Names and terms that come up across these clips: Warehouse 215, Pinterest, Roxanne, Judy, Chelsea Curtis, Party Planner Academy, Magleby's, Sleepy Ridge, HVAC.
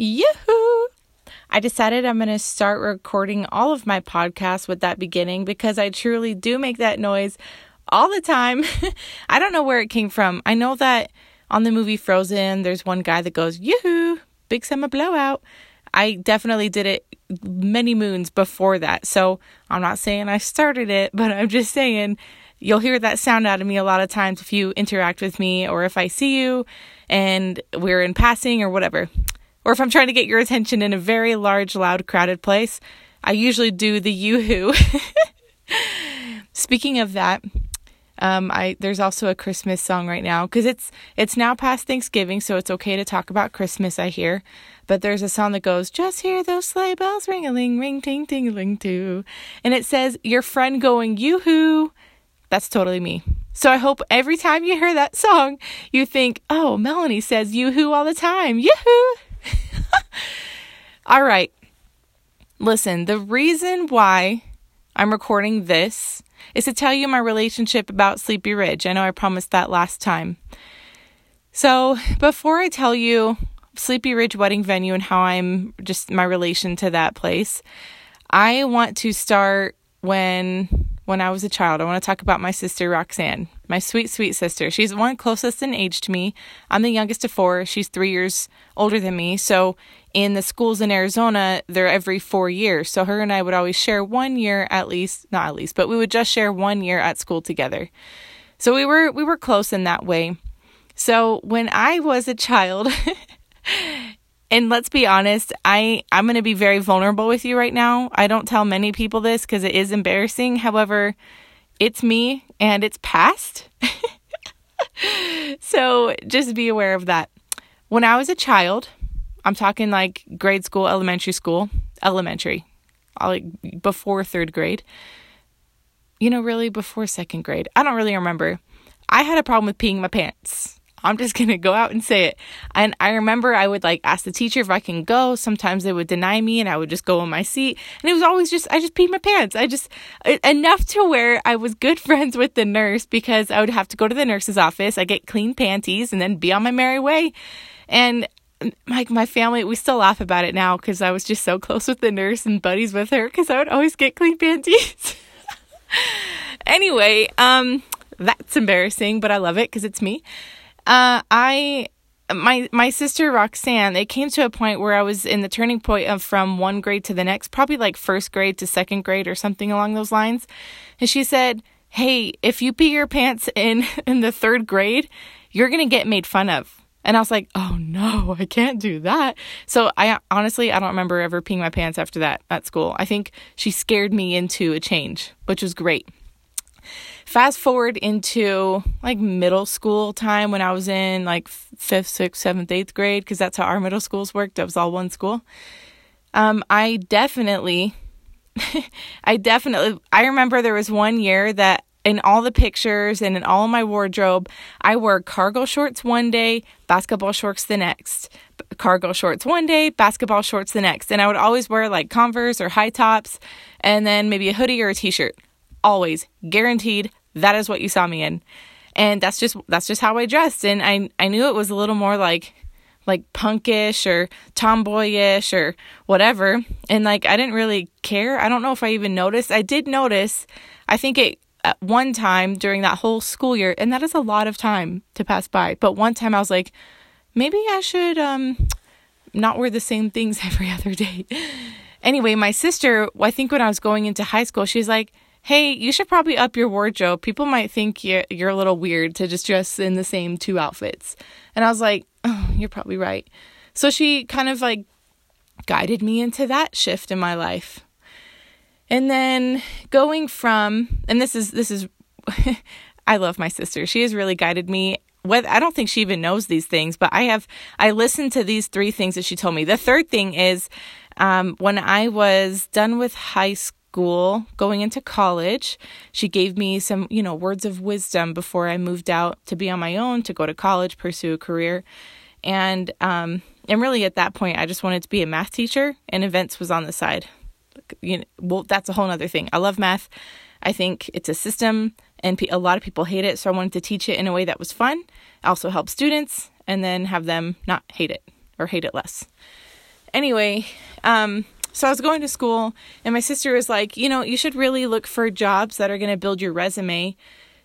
Yahoo! I decided I'm going to start recording all of my podcasts with that beginning because I truly do make that noise all the time. I don't know where it came from. I know that on the movie Frozen, there's one guy that goes, "Yoo-hoo, big summer blowout." I definitely did it many moons before that. So I'm not saying I started it, but I'm just saying you'll hear that sound out of me a lot of times if you interact with me or if I see you and we're in passing or whatever. Or if I'm trying to get your attention in a very large, loud, crowded place, I usually do the yoo-hoo. Speaking of that, there's also a Christmas song right now because it's now past Thanksgiving, so it's okay to talk about Christmas, I hear. But there's a song that goes, "Just hear those sleigh bells ring-a-ling, ring-ting-ting-a-ling too." And it says, your friend going yoo-hoo. That's totally me. So I hope every time you hear that song, you think, oh, Melanie says yoo-hoo all the time. Yoo-hoo! All right. Listen, the reason why I'm recording this is to tell you my relationship about Sleepy Ridge. I know I promised that last time. So before I tell you Sleepy Ridge wedding venue and how I'm just my relation to that place, I want to start when I was a child. I want to talk about my sister, Roxanne, my sweet, sweet sister. She's one closest in age to me. I'm the youngest of four. She's 3 years older than me. So in the schools in Arizona, they're every 4 years. So her and I would always share 1 year at least, not at least, but we would just share 1 year at school together. So we were close in that way. So when I was a child, and let's be honest, I'm going to be very vulnerable with you right now. I don't tell many people this because it is embarrassing. However, it's me and it's past. So just be aware of that. When I was a child, I'm talking like grade school, elementary, like before third grade, really before second grade. I don't really remember. I had a problem with peeing my pants. I'm just going to go out and say it. And I remember I would ask the teacher if I can go. Sometimes they would deny me and I would just go in my seat. And it was always I just peed my pants. Enough to where I was good friends with the nurse because I would have to go to the nurse's office. I get clean panties and then be on my merry way. And my family, we still laugh about it now because I was just so close with the nurse and buddies with her because I would always get clean panties. Anyway, that's embarrassing, but I love it because it's me. My sister Roxanne, it came to a point where I was in the turning point of from one grade to the next, probably first grade to second grade or something along those lines. And she said, "Hey, if you pee your pants in the third grade, you're going to get made fun of." And I was like, "Oh no, I can't do that." So I don't remember ever peeing my pants after that at school. I think she scared me into a change, which was great. Fast forward into middle school time when I was in 5th, 6th, 7th, 8th grade, because that's how our middle schools worked. It was all one school. I remember there was 1 year that in all the pictures and in all of my wardrobe, I wore cargo shorts one day, basketball shorts the next. Cargo shorts one day, basketball shorts the next. And I would always wear Converse or high tops and then maybe a hoodie or a t-shirt. Always guaranteed. That is what you saw me in. And that's just how I dressed. And I knew it was a little more like punkish or tomboyish or whatever. And I didn't really care. I don't know if I even noticed. I did notice, I think at one time during that whole school year, and that is a lot of time to pass by. But one time I was like, maybe I should not wear the same things every other day. Anyway, my sister, I think when I was going into high school, she's like, "Hey, you should probably up your wardrobe. People might think you're a little weird to just dress in the same two outfits." And I was like, "Oh, you're probably right." So she kind of guided me into that shift in my life. And then going from, and this is, I love my sister. She has really guided me. I don't think she even knows these things, but I listened to these three things that she told me. The third thing is, when I was done with high school, going into college, she gave me some, words of wisdom before I moved out to be on my own, to go to college, pursue a career. And really at that point, I just wanted to be a math teacher, and events was on the side. Well, that's a whole other thing. I love math. I think it's a system and a lot of people hate it. So I wanted to teach it in a way that was fun, also help students, and then have them not hate it or hate it less. Anyway, so I was going to school and my sister was like, you know, you should really look for jobs that are going to build your resume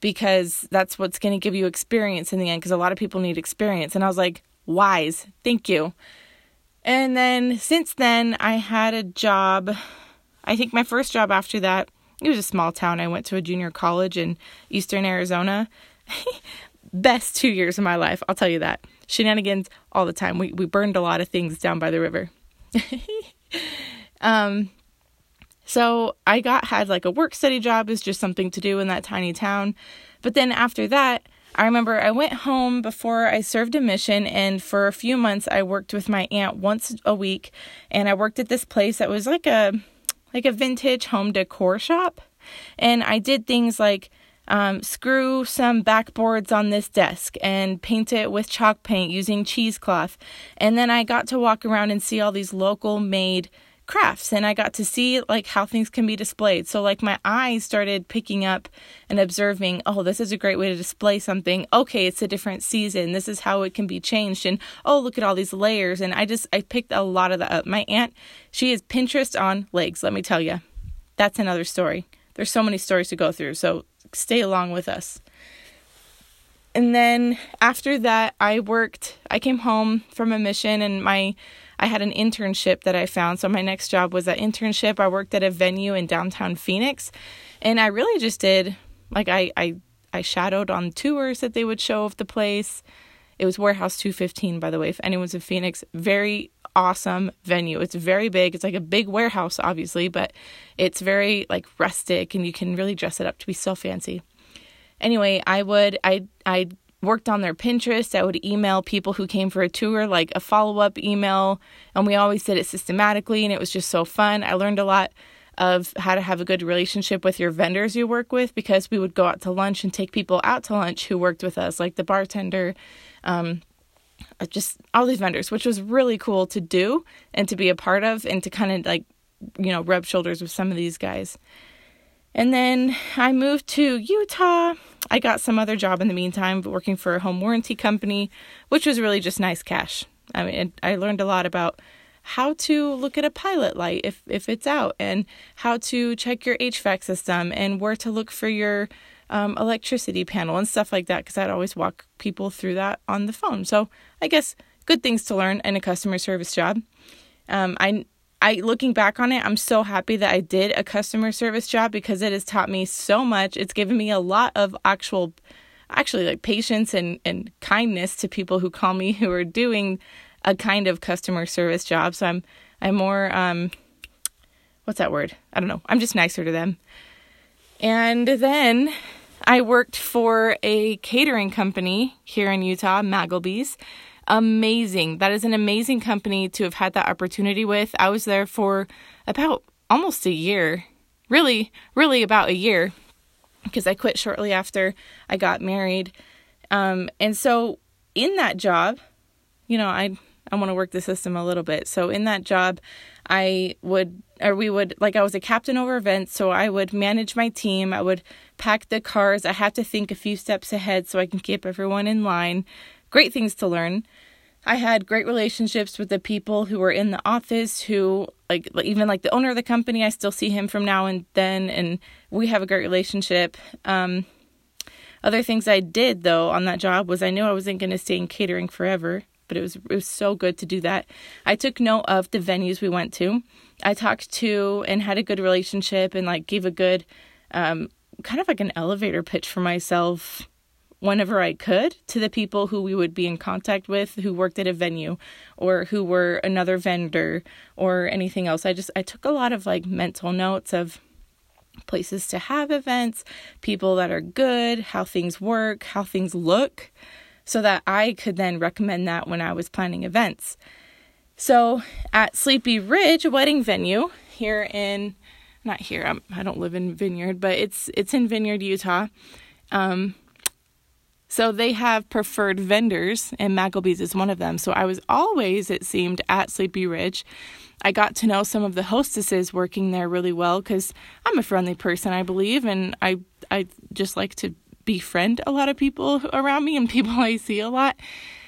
because that's what's going to give you experience in the end, because a lot of people need experience. And I was like, wise, thank you. And then since then, I had a job. I think my first job after that, it was a small town. I went to a junior college in eastern Arizona. Best 2 years of my life, I'll tell you that. Shenanigans all the time. We burned a lot of things down by the river. So I had like a work study job, is just something to do in that tiny town. But then after that, I remember I went home before I served a mission, and for a few months I worked with my aunt once a week, and I worked at this place that was like a vintage home decor shop. And I did things like screw some backboards on this desk and paint it with chalk paint using cheesecloth. And then I got to walk around and see all these local made crafts, and I got to see like how things can be displayed. So like my eyes started picking up and observing, oh, this is a great way to display something. Okay, it's a different season. This is how it can be changed. And oh, look at all these layers. And I picked a lot of that up. My aunt, she is Pinterest on legs, let me tell you. That's another story. There's so many stories to go through. So stay along with us. And then after that, I came home from a mission, and I had an internship that I found. So my next job was that internship. I worked at a venue in downtown Phoenix, and I really just did, like I shadowed on tours that they would show of the place. It was Warehouse 215, by the way, if anyone's in Phoenix. Very awesome venue. It's very big. It's like a big warehouse, obviously, but it's very like rustic, and you can really dress it up to be so fancy. Anyway, I worked on their Pinterest. I would email people who came for a tour, like a follow-up email. And we always did it systematically. And it was just so fun. I learned a lot of how to have a good relationship with your vendors you work with, because we would go out to lunch and take people out to lunch who worked with us, like the bartender, just all these vendors, which was really cool to do and to be a part of, and to kind of like, you know, rub shoulders with some of these guys. And then I moved to Utah. I got some other job in the meantime, working for a home warranty company, which was really just nice cash. I mean, I learned a lot about how to look at a pilot light if it's out, and how to check your HVAC system, and where to look for your electricity panel and stuff like that, because I'd always walk people through that on the phone. So I guess good things to learn in a customer service job. I looking back on it, I'm so happy that I did a customer service job, because it has taught me so much. It's given me a lot of actually like patience and kindness to people who call me who are doing a kind of customer service job. So I'm more, what's that word? I don't know. I'm just nicer to them. And then I worked for a catering company here in Utah, Magleby's. Amazing. That is an amazing company to have had that opportunity with. I was there for about almost a year, really about a year, because I quit shortly after I got married. And so in that job, you know, I want to work the system a little bit. So in that job, I was a captain over events, so I would manage my team. I would pack the cars. I had to think a few steps ahead so I can keep everyone in line. Great things to learn. I had great relationships with the people who were in the office, who even the owner of the company. I still see him from now and then, and we have a great relationship. Other things I did though on that job was, I knew I wasn't going to stay in catering forever, but it was so good to do that. I took note of the venues we went to. I talked to and had a good relationship, and like gave a good kind of like an elevator pitch for myself whenever I could to the people who we would be in contact with, who worked at a venue or who were another vendor or anything else. I took a lot of like mental notes of places to have events, people that are good, how things work, how things look, so that I could then recommend that when I was planning events. So at Sleepy Ridge, a wedding venue here in, not here, I don't live in Vineyard, but it's in Vineyard, Utah. So they have preferred vendors, and Magleby's is one of them. So I was always, it seemed, at Sleepy Ridge. I got to know some of the hostesses working there really well, because I'm a friendly person, I believe, and I just like to befriend a lot of people around me and people I see a lot.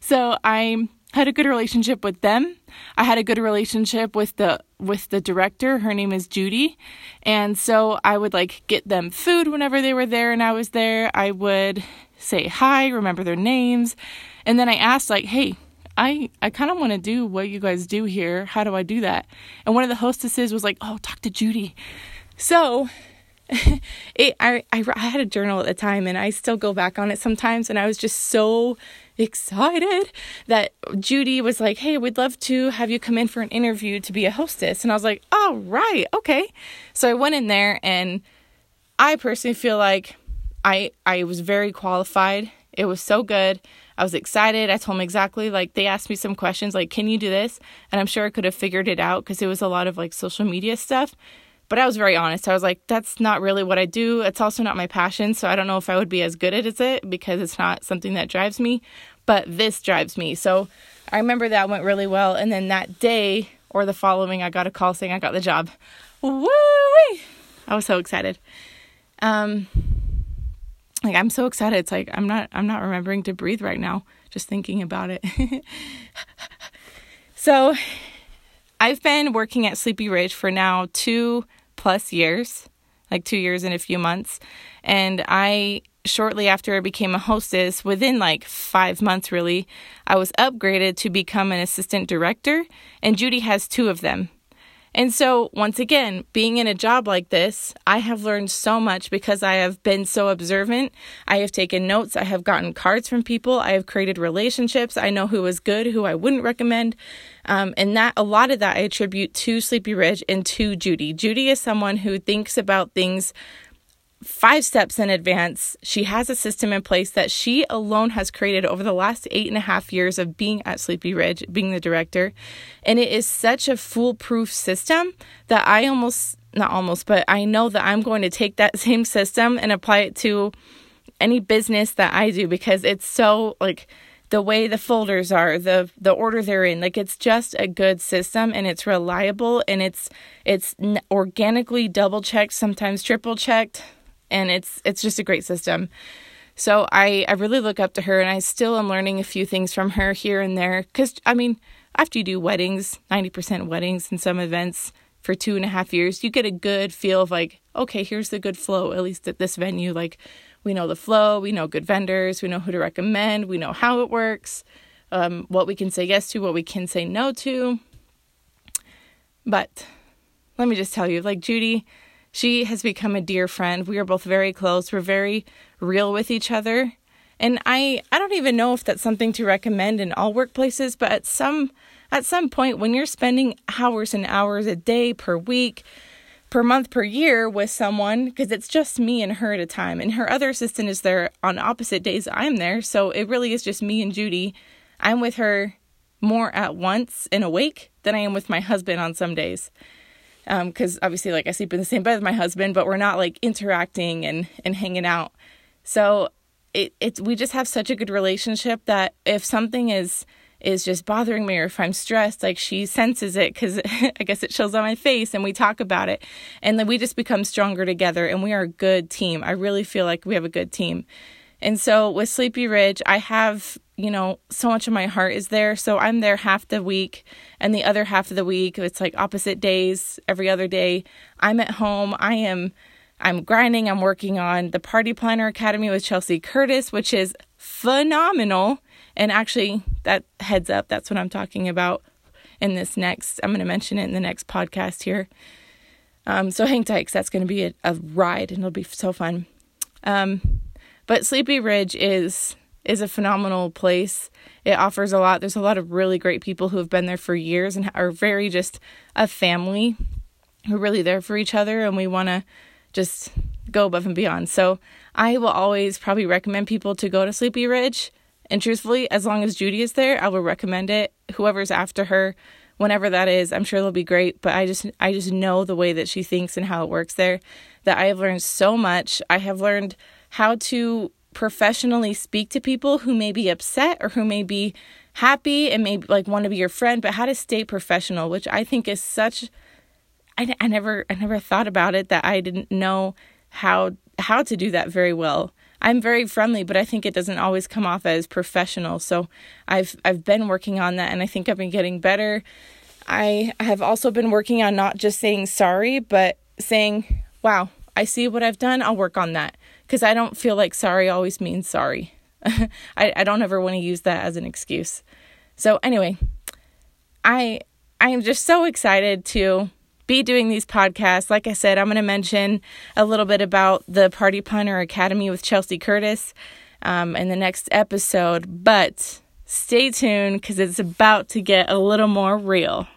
So I had a good relationship with them. I had a good relationship with the director. Her name is Judy. And so I would like get them food whenever they were there and I was there. I would say hi, remember their names. And then I asked like, hey, I kind of want to do what you guys do here. How do I do that? And one of the hostesses was like, oh, talk to Judy. So I had a journal at the time and I still go back on it sometimes. And I was just so excited that Judy was like, hey, we'd love to have you come in for an interview to be a hostess. And I was like, all right, okay. So I went in there and I personally feel like I was very qualified. It was so good. I was excited. I told them exactly, like, they asked me some questions, like, can you do this? And I'm sure I could have figured it out because it was a lot of, like, social media stuff. But I was very honest. I was like, that's not really what I do. It's also not my passion. So I don't know if I would be as good at it because it's not something that drives me. But this drives me. So I remember that went really well. And then that day or the following, I got a call saying I got the job. Woo-wee! I was so excited. Like, I'm so excited. It's like, I'm not remembering to breathe right now. Just thinking about it. So I've been working at Sleepy Ridge for now 2+ years, like 2 years and a few months. And I, shortly after I became a hostess, within like 5 months really, I was upgraded to become an assistant director, and Judy has 2 of them. And so once again, being in a job like this, I have learned so much because I have been so observant. I have taken notes. I have gotten cards from people. I have created relationships. I know who is good, who I wouldn't recommend. And that a lot of that I attribute to Sleepy Ridge and to Judy. Judy is someone who thinks about things 5 steps in advance. She has a system in place that she alone has created over the last 8.5 years of being at Sleepy Ridge, being the director. And it is such a foolproof system that I know that I'm going to take that same system and apply it to any business that I do because it's so, like, the way the folders are, the order they're in, like, it's just a good system and it's reliable and it's organically double checked, sometimes triple checked. And it's just a great system. So I really look up to her, and I still am learning a few things from her here and there. Because, I mean, after you do weddings, 90% weddings and some events for 2.5 years, you get a good feel of like, okay, here's the good flow, at least at this venue. Like, we know the flow. We know good vendors. We know who to recommend. We know how it works, what we can say yes to, what we can say no to. But let me just tell you, like, Judy, she has become a dear friend. We are both very close. We're very real with each other. And I don't even know if that's something to recommend in all workplaces, but at some point when you're spending hours and hours a day, per week, per month, per year with someone, because it's just me and her at a time, and her other assistant is there on opposite days I'm there, so it really is just me and Judy. I'm with her more at once and awake than I am with my husband on some days. Because obviously, like, I sleep in the same bed with my husband, but we're not, like, interacting and hanging out. So we just have such a good relationship that if something is just bothering me or if I'm stressed, like, she senses it because I guess it shows on my face, and we talk about it. And then we just become stronger together, and we are a good team. I really feel like we have a good team. And so with Sleepy Ridge, I have, you know, so much of my heart is there. So I'm there half the week, and the other half of the week, it's like opposite days, every other day. I'm at home. I'm grinding. I'm working on the Party Planner Academy with Chelsea Curtis, which is phenomenal. And actually, that heads up, that's what I'm talking about in this next, I'm going to mention it in the next podcast here. So hang tight, because that's going to be a ride, and it'll be so fun. But Sleepy Ridge is a phenomenal place. It offers a lot. There's a lot of really great people who have been there for years and are very just a family. We're really there for each other, and we want to just go above and beyond. So I will always probably recommend people to go to Sleepy Ridge. And truthfully, as long as Judy is there, I will recommend it. Whoever's after her, whenever that is, I'm sure it'll be great. But I just know the way that she thinks and how it works there, that I have learned so much. I have learned how to professionally speak to people who may be upset or who may be happy and maybe like want to be your friend, but how to stay professional, which I think is such, I never thought about it, that I didn't know how to do that very well. I'm very friendly, but I think it doesn't always come off as professional. So I've been working on that, and I think I've been getting better. I have also been working on not just saying sorry, but saying, wow, I see what I've done. I'll work on that, because I don't feel like sorry always means sorry. I don't ever want to use that as an excuse. So anyway, I am just so excited to be doing these podcasts. Like I said, I'm going to mention a little bit about the Party Planner Academy with Chelsea Curtis in the next episode, but stay tuned because it's about to get a little more real.